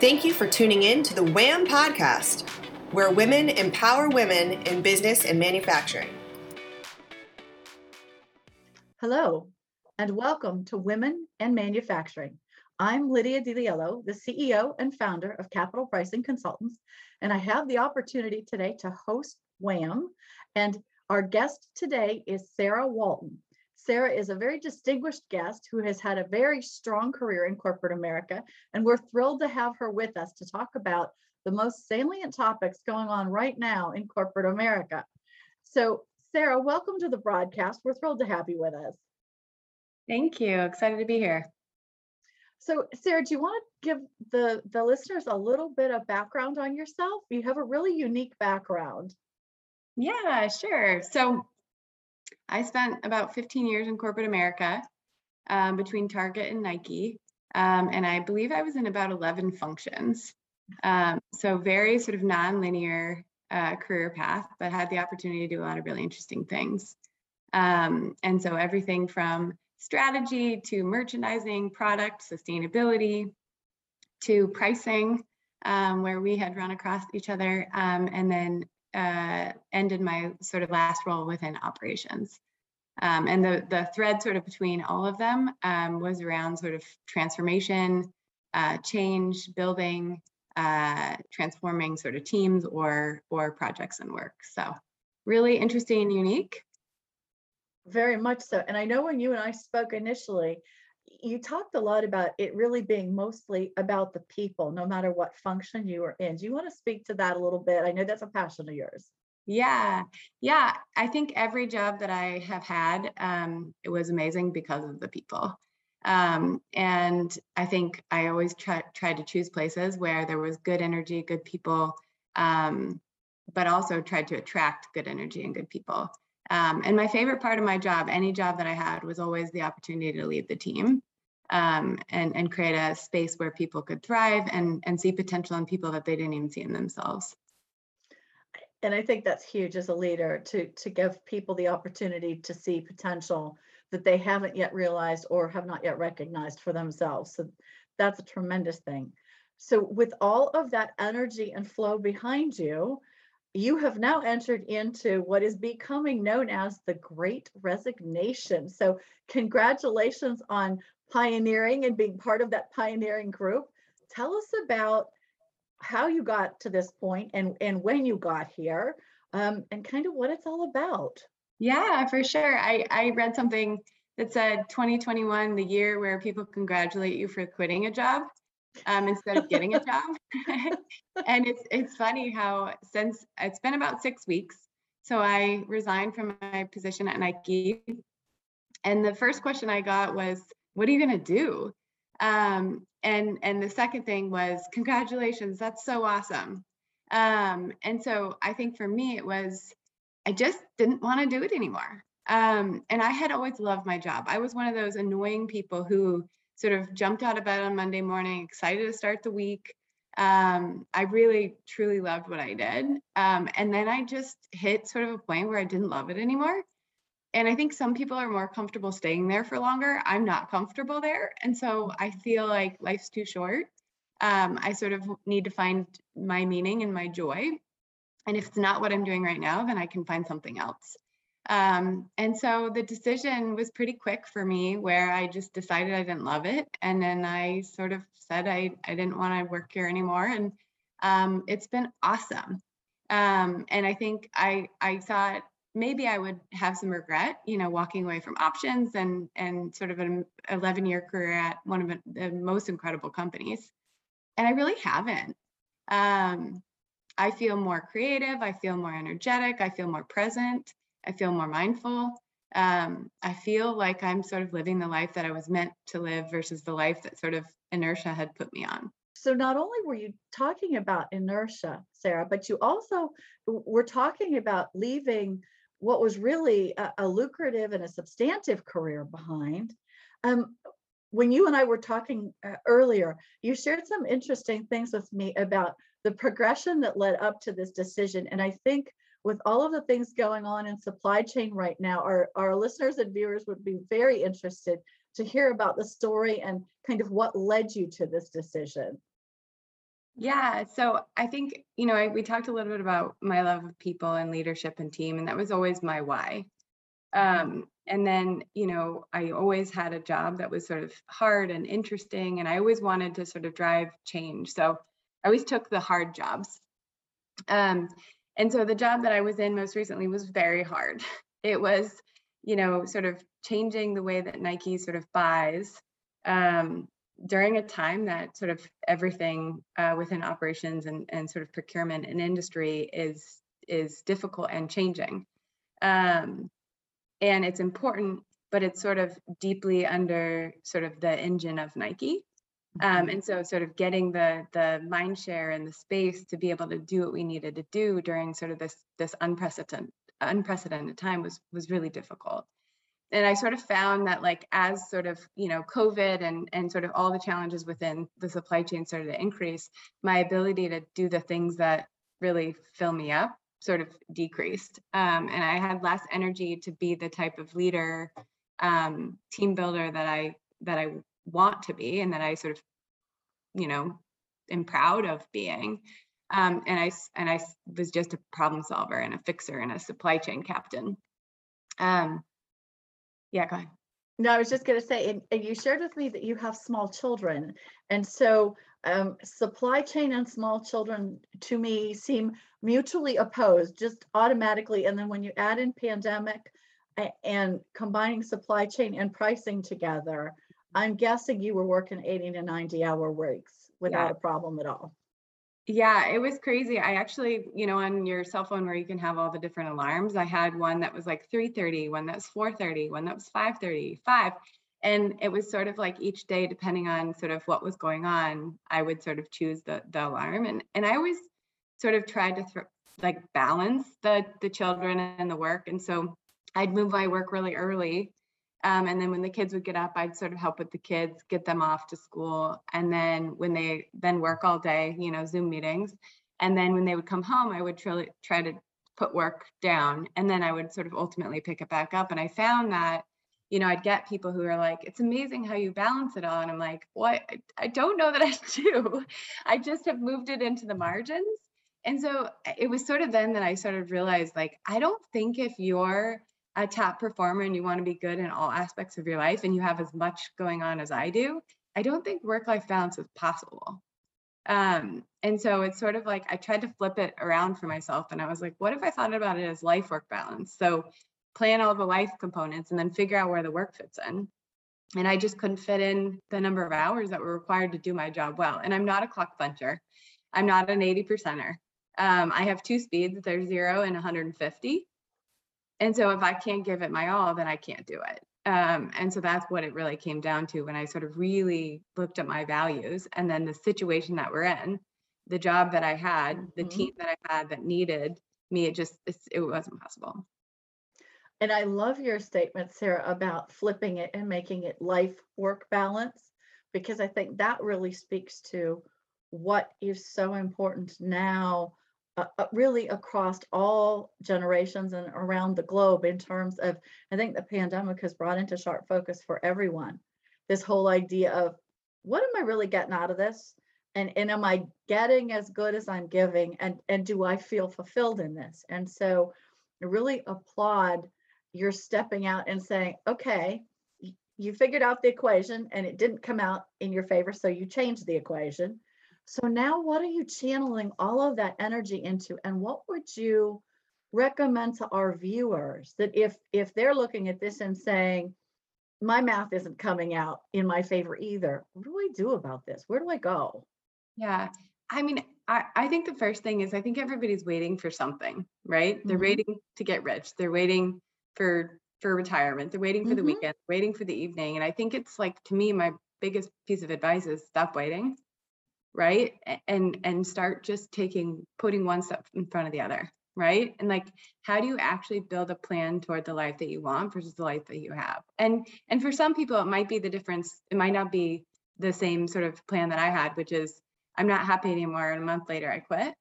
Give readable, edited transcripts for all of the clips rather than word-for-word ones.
Thank you for tuning in to the WAM podcast, where women empower women in business and manufacturing. Hello, and welcome to Women and Manufacturing. I'm Lydia DiLiello, the CEO and founder of Capital Pricing Consultants, and I have the opportunity today to host WAM. And our guest today is Sarah Walton. Sarah is a very distinguished guest who has had a very strong career in corporate America, and we're thrilled to have her with us to talk about the most salient topics going on right now in corporate America. So, Sarah, welcome to the broadcast. We're thrilled to have you with us. Thank you. Excited to be here. So, Sarah, do you want to give the listeners a little bit of background on yourself? You have a really unique background. Yeah, sure. So, I spent about 15 years in corporate America between Target and Nike, and I believe I was in about 11 functions. So very sort of non-linear career path, but had the opportunity to do a lot of really interesting things. And so everything from strategy to merchandising, product, sustainability, to pricing, where we had run across each other, and then ended my sort of last role within operations. And the thread sort of between all of them was around sort of transformation, change, building, transforming sort of teams or projects and work. So really interesting and unique. Very much so. And I know when you and I spoke initially, you talked a lot about it really being mostly about the people, no matter what function you were in. Do you want to speak to that a little bit? I know that's a passion of yours. Yeah. I think every job that I have had, it was amazing because of the people. And I think I always tried to choose places where there was good energy, good people, but also tried to attract good energy and good people. And my favorite part of my job, any job that I had, was always the opportunity to lead the team and create a space where people could thrive and see potential in people that they didn't even see in themselves. And I think that's huge as a leader, to give people the opportunity to see potential that they haven't yet realized or have not yet recognized for themselves. So that's a tremendous thing. So with all of that energy and flow behind you, you have now entered into what is becoming known as the Great Resignation. So congratulations on pioneering and being part of that pioneering group. Tell us about how you got to this point and when you got here, and kind of what it's all about. Yeah, for sure. I read something that said 2021, the year where people congratulate you for quitting a job instead of getting a job. And it's funny how, since it's been about 6 weeks, so I resigned from my position at Nike, and the first question I got was, "What are you going to do?" And the second thing was, "Congratulations, that's so awesome." And so I think for me it was, I just didn't want to do it anymore. And I had always loved my job. I was one of those annoying people who sort of jumped out of bed on Monday morning, excited to start the week. I really, truly loved what I did. And then I just hit sort of a point where I didn't love it anymore. And I think some people are more comfortable staying there for longer. I'm not comfortable there. And so I feel like life's too short. I sort of need to find my meaning and my joy. And if it's not what I'm doing right now, then I can find something else. And so the decision was pretty quick for me, where I just decided I didn't love it. And then I sort of said, I didn't want to work here anymore. And it's been awesome. And I think I thought maybe I would have some regret, walking away from options and sort of an 11-year career at one of the most incredible companies. And I really haven't. I feel more creative. I feel more energetic. I feel more present. I feel more mindful. I feel like I'm sort of living the life that I was meant to live versus the life that sort of inertia had put me on. So not only were you talking about inertia, Sarah, but you also were talking about leaving what was really a lucrative and a substantive career behind. When you and I were talking earlier, you shared some interesting things with me about the progression that led up to this decision. And I think with all of the things going on in supply chain right now, our listeners and viewers would be very interested to hear about the story and kind of what led you to this decision. Yeah. So I think, we talked a little bit about my love of people and leadership and team, and that was always my why. And then, I always had a job that was sort of hard and interesting, and I always wanted to sort of drive change. So I always took the hard jobs. And so the job that I was in most recently was very hard. It was, sort of changing the way that Nike sort of buys, during a time that sort of everything within operations and sort of procurement and industry is difficult and changing. And it's important, but it's sort of deeply under sort of the engine of Nike. And so sort of getting the mind share and the space to be able to do what we needed to do during sort of this unprecedented time was really difficult. And I sort of found that, like, as sort of, COVID and sort of all the challenges within the supply chain started to increase, my ability to do the things that really fill me up sort of decreased. And I had less energy to be the type of leader, team builder that I want to be, and that I sort of, am proud of being. And I was just a problem solver and a fixer and a supply chain captain. Yeah, go ahead. No, I was just going to say, and you shared with me that you have small children. And so supply chain and small children to me seem mutually opposed, just automatically. And then when you add in pandemic and combining supply chain and pricing together, I'm guessing you were working 80 to 90 hour weeks without a problem at all. Yeah, it was crazy. I actually, on your cell phone where you can have all the different alarms, I had one that was like 3:30, one that was 4:30, one that was 5:30, 5. And it was sort of like each day, depending on sort of what was going on, I would sort of choose the alarm. And I always sort of tried to balance the children and the work. And so I'd move my work really early. And then when the kids would get up, I'd sort of help with the kids, get them off to school. And then when they then work all day, Zoom meetings. And then when they would come home, I would try to put work down. And then I would sort of ultimately pick it back up. And I found that, I'd get people who are like, it's amazing how you balance it all. And I'm like, what? I don't know that I do. I just have moved it into the margins. And so it was sort of then that I sort of realized, like, I don't think if you're a top performer and you want to be good in all aspects of your life and you have as much going on as I do, I don't think work-life balance is possible. And so it's sort of like I tried to flip it around for myself, and I was like, what if I thought about it as life-work balance? So plan all the life components and then figure out where the work fits in. And I just couldn't fit in the number of hours that were required to do my job well. And I'm not a clock puncher. I'm not an 80%er. I have two speeds. They're 0 and 150. And so if I can't give it my all, then I can't do it. And so that's what it really came down to when I sort of really looked at my values and then the situation that we're in, the job that I had, the team that I had that needed me, it wasn't possible. And I love your statement, Sarah, about flipping it and making it life-work balance, because I think that really speaks to what is so important now, really across all generations and around the globe, in terms of, I think the pandemic has brought into sharp focus for everyone this whole idea of, what am I really getting out of this? And am I getting as good as I'm giving? And do I feel fulfilled in this? And so I really applaud your stepping out and saying, okay, you figured out the equation and it didn't come out in your favor, so you changed the equation. So now what are you channeling all of that energy into? And what would you recommend to our viewers that if they're looking at this and saying, my math isn't coming out in my favor either, what do I do about this? Where do I go? Yeah, I mean, I think the first thing is, I think everybody's waiting for something, right? They're waiting to get rich. They're waiting for retirement. They're waiting for the weekend, waiting for the evening. And I think it's like, to me, my biggest piece of advice is stop waiting. Right? And start just putting one step in front of the other, right? And like, how do you actually build a plan toward the life that you want versus the life that you have? And for some people, it might be the difference. It might not be the same sort of plan that I had, which is, I'm not happy anymore, and a month later I quit,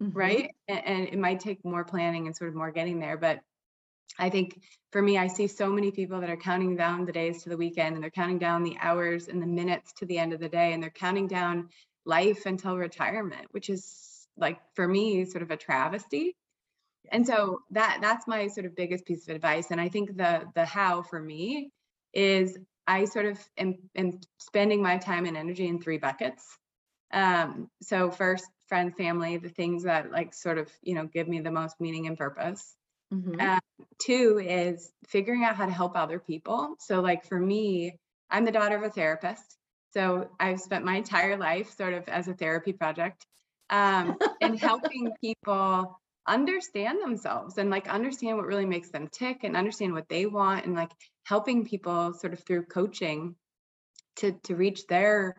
right? And it might take more planning and sort of more getting there. But I think for me, I see so many people that are counting down the days to the weekend, and they're counting down the hours and the minutes to the end of the day, and they're counting down life until retirement, which is, like, for me, sort of a travesty. And so that's my sort of biggest piece of advice. And I think the how for me is I sort of am spending my time and energy in three buckets. So first, friends, family, the things that, like, sort of, you know, give me the most meaning and purpose. Mm-hmm. Two is figuring out how to help other people. So, like, for me, I'm the daughter of a therapist. So I've spent my entire life sort of as a therapy project, and helping people understand themselves and, like, understand what really makes them tick and understand what they want, and, like, helping people sort of through coaching to reach their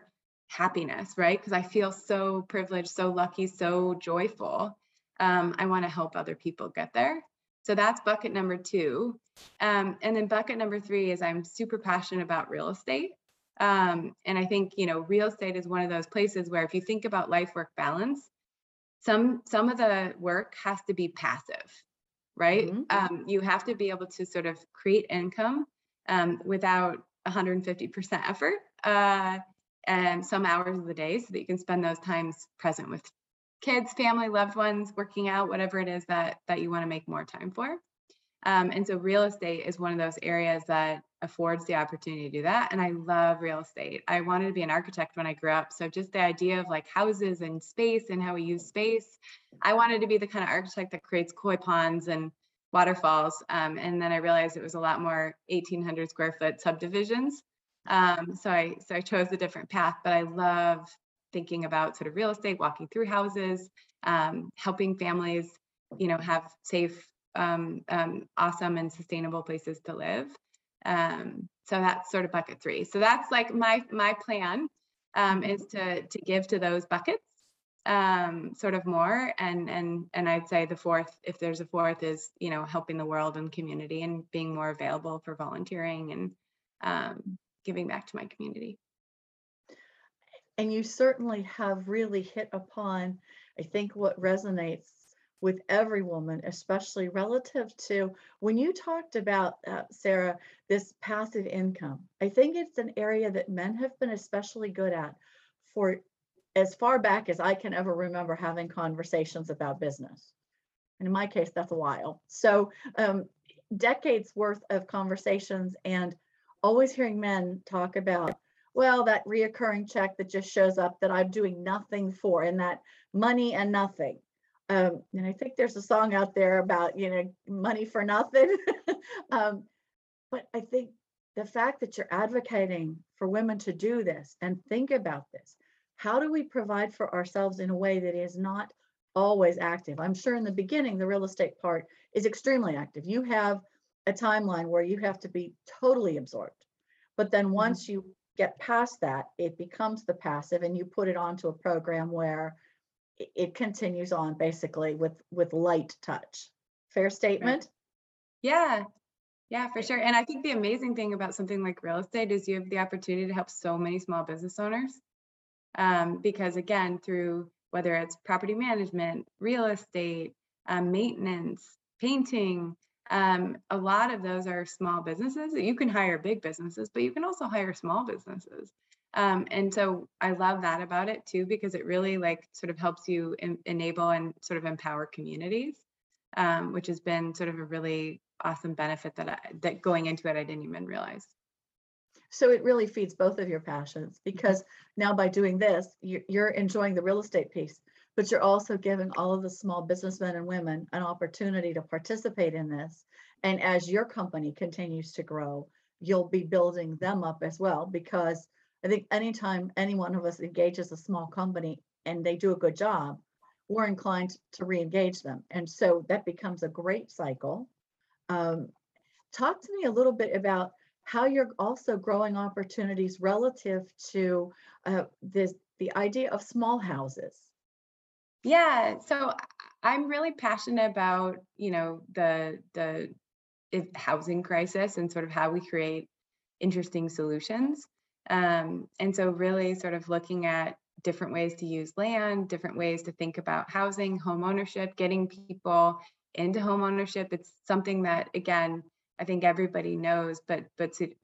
happiness, right? Because I feel so privileged, so lucky, so joyful. I want to help other people get there. So that's bucket number two. And then bucket number three is I'm super passionate about real estate. And I think, you know, real estate is one of those places where if you think about life-work balance, some of the work has to be passive, right? Mm-hmm. You have to be able to sort of create income without 150% effort and some hours of the day so that you can spend those times present with kids, family, loved ones, working out, whatever it is that you want to make more time for. And so real estate is one of those areas that affords the opportunity to do that. And I love real estate. I wanted to be an architect when I grew up. So just the idea of, like, houses and space and how we use space. I wanted to be the kind of architect that creates koi ponds and waterfalls. And then I realized it was a lot more 1,800 square foot subdivisions. So I chose a different path, but I love thinking about sort of real estate, walking through houses, helping families, you know, have safe, awesome and sustainable places to live. So that's sort of bucket three. So that's, like, my plan, is to give to those buckets, sort of more. And I'd say the fourth, if there's a fourth, is, you know, helping the world and community and being more available for volunteering and, giving back to my community. And you certainly have really hit upon, I think, what resonates with every woman, especially relative to when you talked about, Sarah, this passive income. I think it's an area that men have been especially good at for as far back as I can ever remember having conversations about business. And in my case, that's a while. So decades worth of conversations and always hearing men talk about, well, that reoccurring check that just shows up that I'm doing nothing for, and that money and nothing. And I think there's a song out there about, you know, money for nothing. But I think the fact that you're advocating for women to do this and think about this, how do we provide for ourselves in a way that is not always active? I'm sure in the beginning, the real estate part is extremely active. You have a timeline where you have to be totally absorbed. But then once you get past that, it becomes the passive, and you put it onto a program where it continues on basically with light touch. Fair statement? Right. Yeah, for sure. And I think the amazing thing about something like real estate is you have the opportunity to help so many small business owners. Because again, through whether it's property management, real estate, maintenance, painting, a lot of those are small businesses. You can hire big businesses, but you can also hire small businesses. And so I love that about it too, because it really, like, sort of helps you enable and sort of empower communities, which has been sort of a really awesome benefit that going into it, I didn't even realize. So it really feeds both of your passions, because now by doing this, you're enjoying the real estate piece, but you're also giving all of the small businessmen and women an opportunity to participate in this. And as your company continues to grow, you'll be building them up as well, because I think anytime any one of us engages a small company and they do a good job, we're inclined to re-engage them. And so that becomes a great cycle. Talk to me a little bit about how you're also growing opportunities relative to the idea of small houses. Yeah, so I'm really passionate about, you know, the housing crisis and sort of how we create interesting solutions. And so really sort of looking at different ways to use land, different ways to think about housing, home ownership, getting people into home ownership. It's something that, again, I think everybody knows, but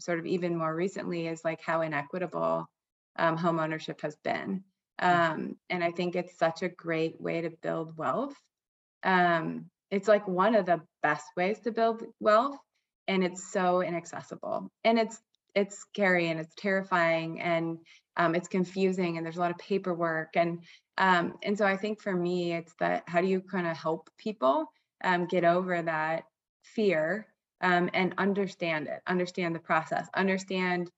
sort of even more recently is, like, how inequitable home ownership has been. And I think it's such a great way to build wealth. It's like one of the best ways to build wealth, and it's so inaccessible, and it's scary, and it's terrifying, and it's confusing, and there's a lot of paperwork. And so I think for me, it's that, how do you kind of help people get over that fear and understand it, understand the process, understand,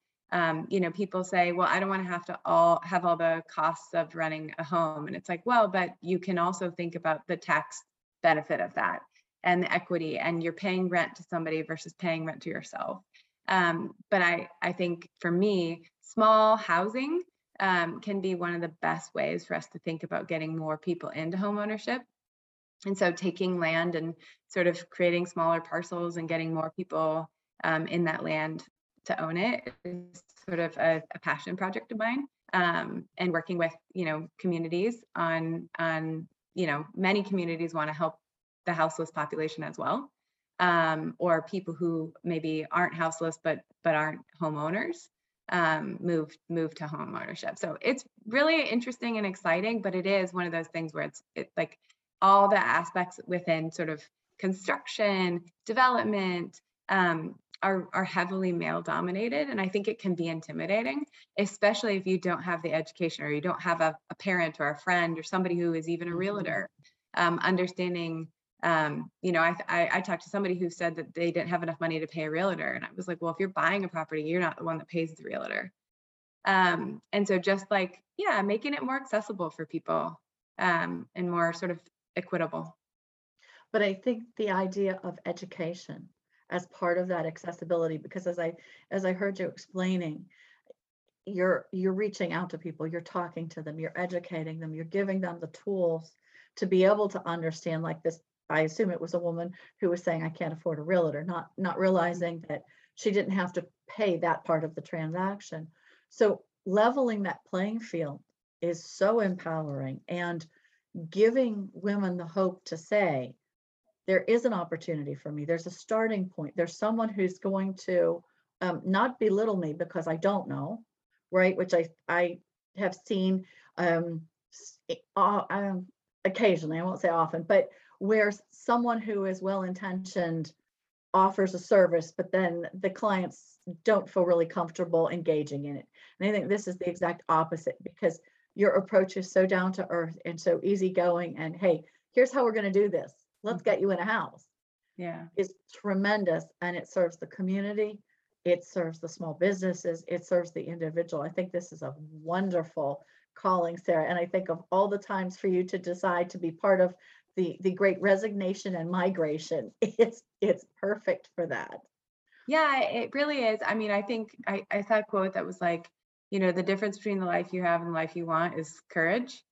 people say, well, I don't want to have to have all the costs of running a home. And it's like, well, but you can also think about the tax benefit of that and the equity, and you're paying rent to somebody versus paying rent to yourself. But I think for me, small housing can be one of the best ways for us to think about getting more people into home ownership. And so taking land and sort of creating smaller parcels and getting more people in that land to own it is sort of a passion project of mine. And working with, communities on, many communities want to help the houseless population as well. Or people who maybe aren't houseless but aren't homeowners move to home ownership. So it's really interesting and exciting, but it is one of those things where it's like all the aspects within sort of construction, development are heavily male dominated, and I think it can be intimidating, especially if you don't have the education or you don't have a parent or a friend or somebody who is even a realtor understanding. I talked to somebody who said that they didn't have enough money to pay a realtor. And I was like, well, if you're buying a property, you're not the one that pays the realtor. And so just like, making it more accessible for people, and more sort of equitable. But I think the idea of education as part of that accessibility, because as I heard you explaining, you're reaching out to people, you're talking to them, you're educating them, you're giving them the tools to be able to understand, like this, I assume it was a woman who was saying, I can't afford a realtor, not realizing that she didn't have to pay that part of the transaction. So leveling that playing field is so empowering, and giving women the hope to say, there is an opportunity for me. There's a starting point. There's someone who's going to not belittle me because I don't know, right? Which I have seen occasionally, I won't say often, but where someone who is well-intentioned offers a service, but then the clients don't feel really comfortable engaging in it. And I think this is the exact opposite, because your approach is so down to earth and so easygoing, and hey, here's how we're going to do this. Let's get you in a house. Yeah. It's tremendous, and it serves the community. It serves the small businesses. It serves the individual. I think this is a wonderful calling, Sarah. And I think of all the times for you to decide to be part of the great resignation and migration, it's perfect for that. Yeah, it really is. I mean, I think I saw a quote that was like, the difference between the life you have and the life you want is courage,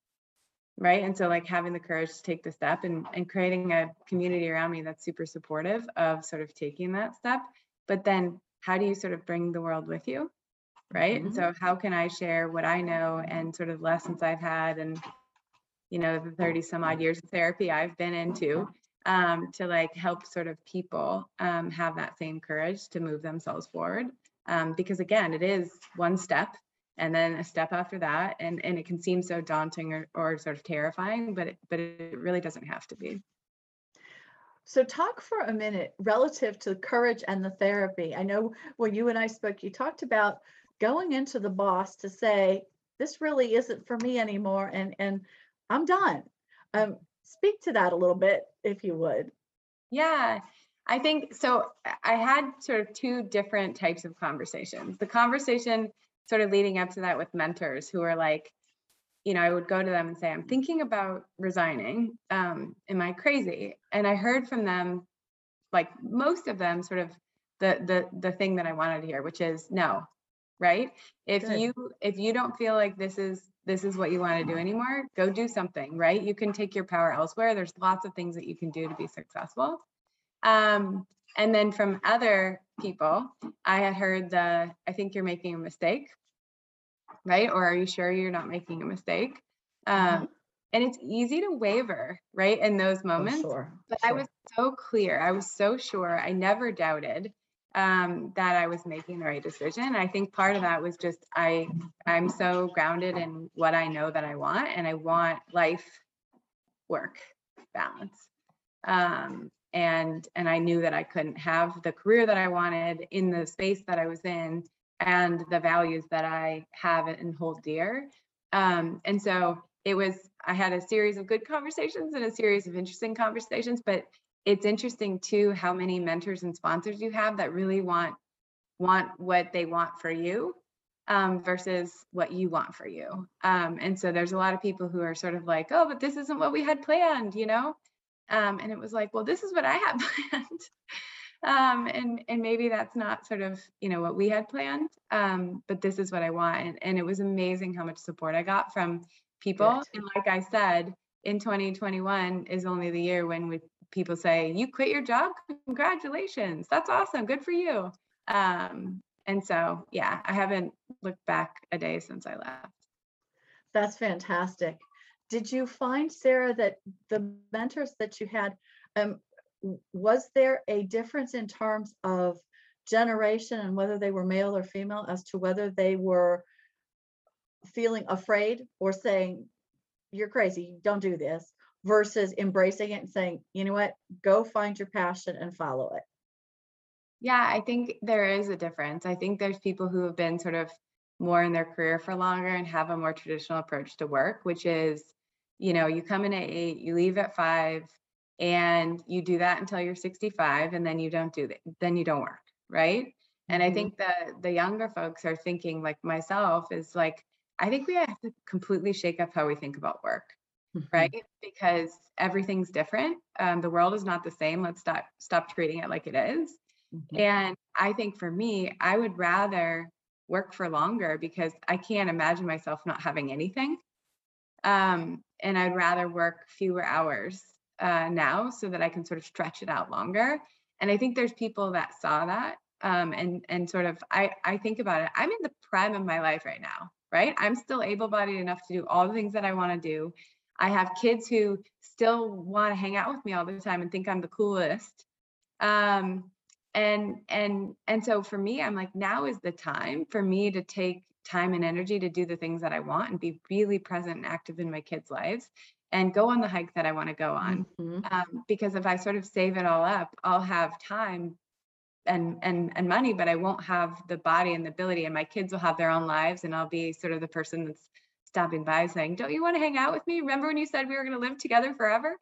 right? And so like having the courage to take the step and creating a community around me that's super supportive of sort of taking that step. But then how do you sort of bring the world with you, right? Mm-hmm. And so how can I share what I know and sort of lessons I've had and the 30 some odd years of therapy I've been into to like help sort of people have that same courage to move themselves forward. Because again, it is one step and then a step after that. And it can seem so daunting or sort of terrifying, but it really doesn't have to be. So talk for a minute relative to courage and the therapy. I know when you and I spoke, you talked about going into the boss to say, this really isn't for me anymore. And I'm done. Speak to that a little bit, if you would. Yeah, I think so. I had sort of two different types of conversations. The conversation sort of leading up to that with mentors who are like, I would go to them and say, I'm thinking about resigning. Am I crazy? And I heard from them, like most of them, sort of the thing that I wanted to hear, which is no, right? If you don't feel like this is what you want to do anymore, go do something, right? You can take your power elsewhere. There's lots of things that you can do to be successful. And then from other people, I had heard I think you're making a mistake, right? Or are you sure you're not making a mistake? And it's easy to waver, right? In those moments, I was so clear. I was so sure. I never doubted. that I was making the right decision. And I think part of that was just, I'm so grounded in what I know that I want, and I want life work balance. And I knew that I couldn't have the career that I wanted in the space that I was in and the values that I have and hold dear. And so it was, I had a series of good conversations and a series of interesting conversations, but it's interesting too, how many mentors and sponsors you have that really want what they want for you versus what you want for you. And so there's a lot of people who are sort of like, oh, but this isn't what we had planned, you know? And it was like, well, this is what I had planned. And maybe that's not sort of, you know, what we had planned, but this is what I want. And it was amazing how much support I got from people. Good. And like I said, in 2021 is only the year when people say, you quit your job, congratulations. That's awesome, good for you. And so, yeah, I haven't looked back a day since I left. That's fantastic. Did you find, Sarah, that the mentors that you had, was there a difference in terms of generation and whether they were male or female as to whether they were feeling afraid or saying, you're crazy, don't do this, versus embracing it and saying, you know what, go find your passion and follow it? Yeah, I think there is a difference. I think there's people who have been sort of more in their career for longer and have a more traditional approach to work, which is, you know, you come in at 8, you leave at 5, and you do that until you're 65, and then you don't do that, then you don't work, right? Mm-hmm. And I think the younger folks are thinking, like myself, is like, I think we have to completely shake up how we think about work, mm-hmm. right? Because everything's different. The world is not the same. Let's stop treating it like it is. Mm-hmm. And I think for me, I would rather work for longer because I can't imagine myself not having anything. And I'd rather work fewer hours now so that I can sort of stretch it out longer. And I think there's people that saw that and sort of, I think about it, I'm in the prime of my life right now, right? I'm still able-bodied enough to do all the things that I want to do. I have kids who still want to hang out with me all the time and think I'm the coolest. And so for me, I'm like, now is the time for me to take time and energy to do the things that I want and be really present and active in my kids' lives and go on the hike that I want to go on. Mm-hmm. Because if I sort of save it all up, I'll have time and money, but I won't have the body and the ability, and my kids will have their own lives, and I'll be sort of the person that's stopping by saying, don't you want to hang out with me? Remember when you said we were going to live together forever?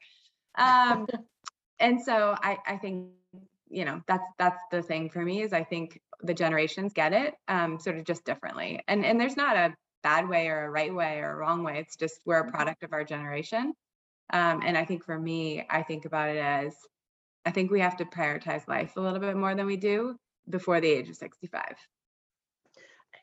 And so I think, you know, that's the thing for me, is I think the generations get it sort of just differently. And there's not a bad way or a right way or a wrong way. It's just, we're a product of our generation. And I think for me, I think about it as, I think we have to prioritize life a little bit more than we do before the age of 65.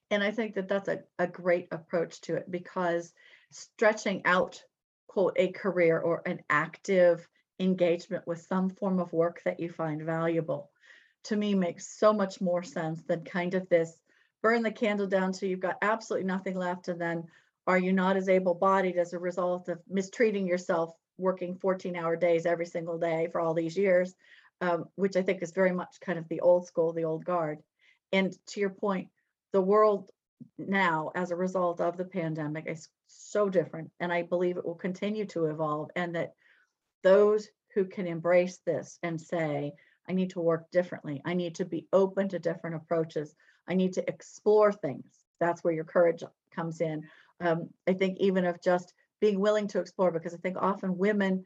And I think that that's a great approach to it, because stretching out, quote, a career or an active engagement with some form of work that you find valuable, to me makes so much more sense than kind of this burn the candle down till you've got absolutely nothing left, and then are you not as able-bodied as a result of mistreating yourself, working 14-hour days every single day for all these years, which I think is very much kind of the old school, the old guard. And to your point, the world now as a result of the pandemic is so different, and I believe it will continue to evolve, and that those who can embrace this and say, I need to work differently, I need to be open to different approaches, I need to explore things. That's where your courage comes in. I think even of just being willing to explore, because I think often women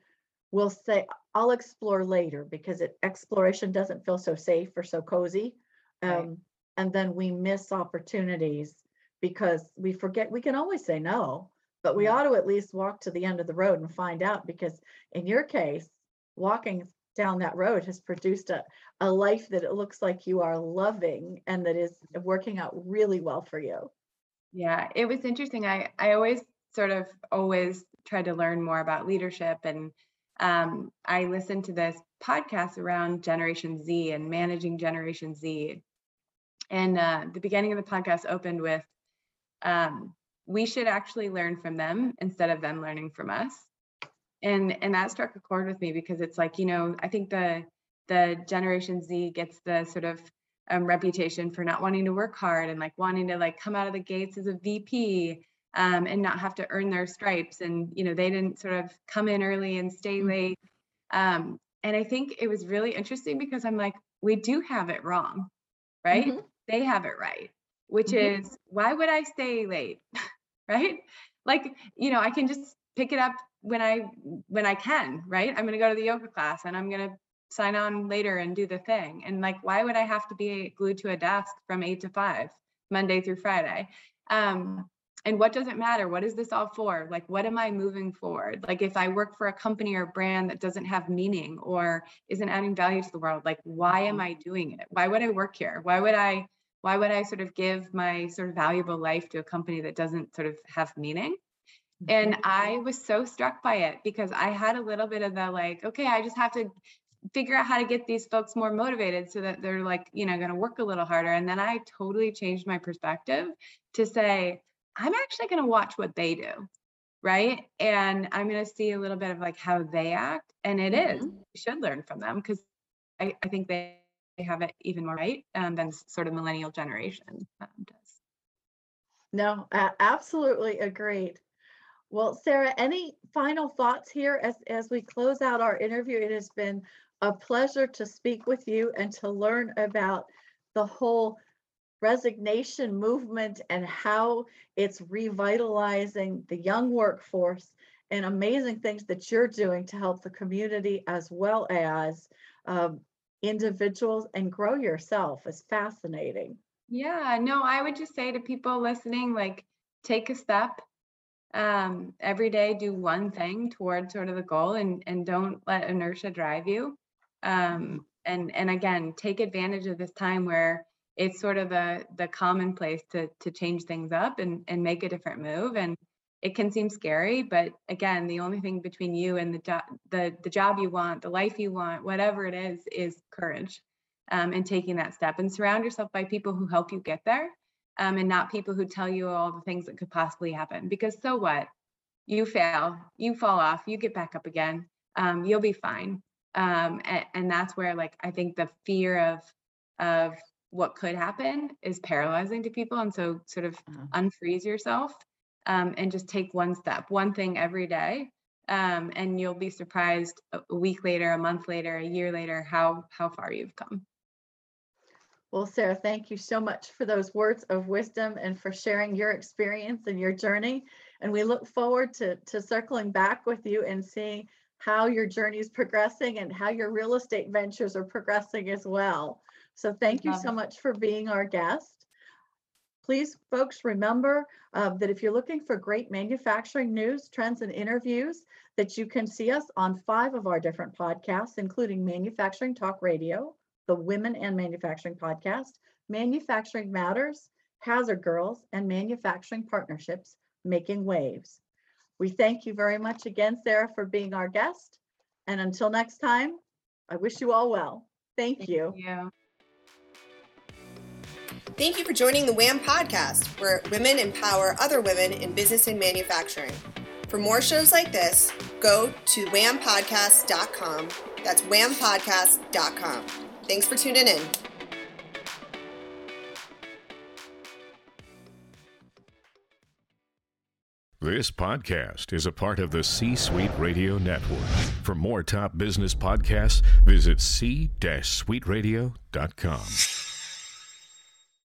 will say, I'll explore later, because exploration doesn't feel so safe or so cozy. Right. And then we miss opportunities because we forget we can always say no. But we ought to at least walk to the end of the road and find out, because in your case, walking down that road has produced a life that it looks like you are loving and that is working out really well for you. Yeah, it was interesting. I always tried to learn more about leadership. And I listened to this podcast around Generation Z and managing Generation Z. And the beginning of the podcast opened with, we should actually learn from them instead of them learning from us. And that struck a chord with me, because it's like, you know, I think the Generation Z gets the sort of reputation for not wanting to work hard and like wanting to like come out of the gates as a VP and not have to earn their stripes. And, you know, they didn't sort of come in early and stay late. And I think it was really interesting because I'm like, we do have it wrong, right? Mm-hmm. They have it right, which mm-hmm. is why would I stay late, right? Like, you know, I can just pick it up when I can, right? I'm going to go to the yoga class and I'm going to sign on later and do the thing. And like, why would I have to be glued to a desk from 8 to 5, Monday through Friday? And what does it matter? What is this all for? Like, what am I moving forward? Like, if I work for a company or a brand that doesn't have meaning or isn't adding value to the world, like, why am I doing it? Why would I work here? Why would I sort of give my sort of valuable life to a company that doesn't sort of have meaning? And I was so struck by it because I had a little bit of the like, okay, I just have to figure out how to get these folks more motivated so that they're like, you know, going to work a little harder. And then I totally changed my perspective to say, I'm actually going to watch what they do, right? And I'm going to see a little bit of like how they act. And it is, you should learn from them because I think they have it even more right than sort of millennial generation does. No, I absolutely agreed. Well, Sarah, any final thoughts here as we close out our interview? It has been a pleasure to speak with you and to learn about the whole resignation movement and how it's revitalizing the young workforce and amazing things that you're doing to help the community as well as individuals and grow yourself. It's fascinating. Yeah, no, I would just say to people listening, like, take a step. Every day, do one thing toward sort of the goal and don't let inertia drive you. And again, take advantage of this time where it's sort of the commonplace to change things up and make a different move. And it can seem scary, but again, the only thing between you and the job you want, the life you want, whatever it is courage, and taking that step and surround yourself by people who help you get there. And not people who tell you all the things that could possibly happen. Because so what? You fail, you fall off, you get back up again, you'll be fine. And that's where, like, I think the fear of what could happen is paralyzing to people. And so sort of unfreeze yourself and just take one step, one thing every day. And you'll be surprised a week later, a month later, a year later, how far you've come. Well, Sarah, thank you so much for those words of wisdom and for sharing your experience and your journey. And we look forward to circling back with you and seeing how your journey is progressing and how your real estate ventures are progressing as well. So thank you so much for being our guest. Please, folks, remember that if you're looking for great manufacturing news, trends, and interviews, that you can see us on 5 of our different podcasts, including Manufacturing Talk Radio, the Women and Manufacturing Podcast, Manufacturing Matters, Hazard Girls, and Manufacturing Partnerships, Making Waves. We thank you very much again, Sarah, for being our guest. And until next time, I wish you all well. Thank you. Thank you for joining the WAM Podcast, where women empower other women in business and manufacturing. For more shows like this, go to whampodcast.com. That's whampodcast.com. Thanks for tuning in. This podcast is a part of the C Suite Radio Network. For more top business podcasts, visit c-suiteradio.com.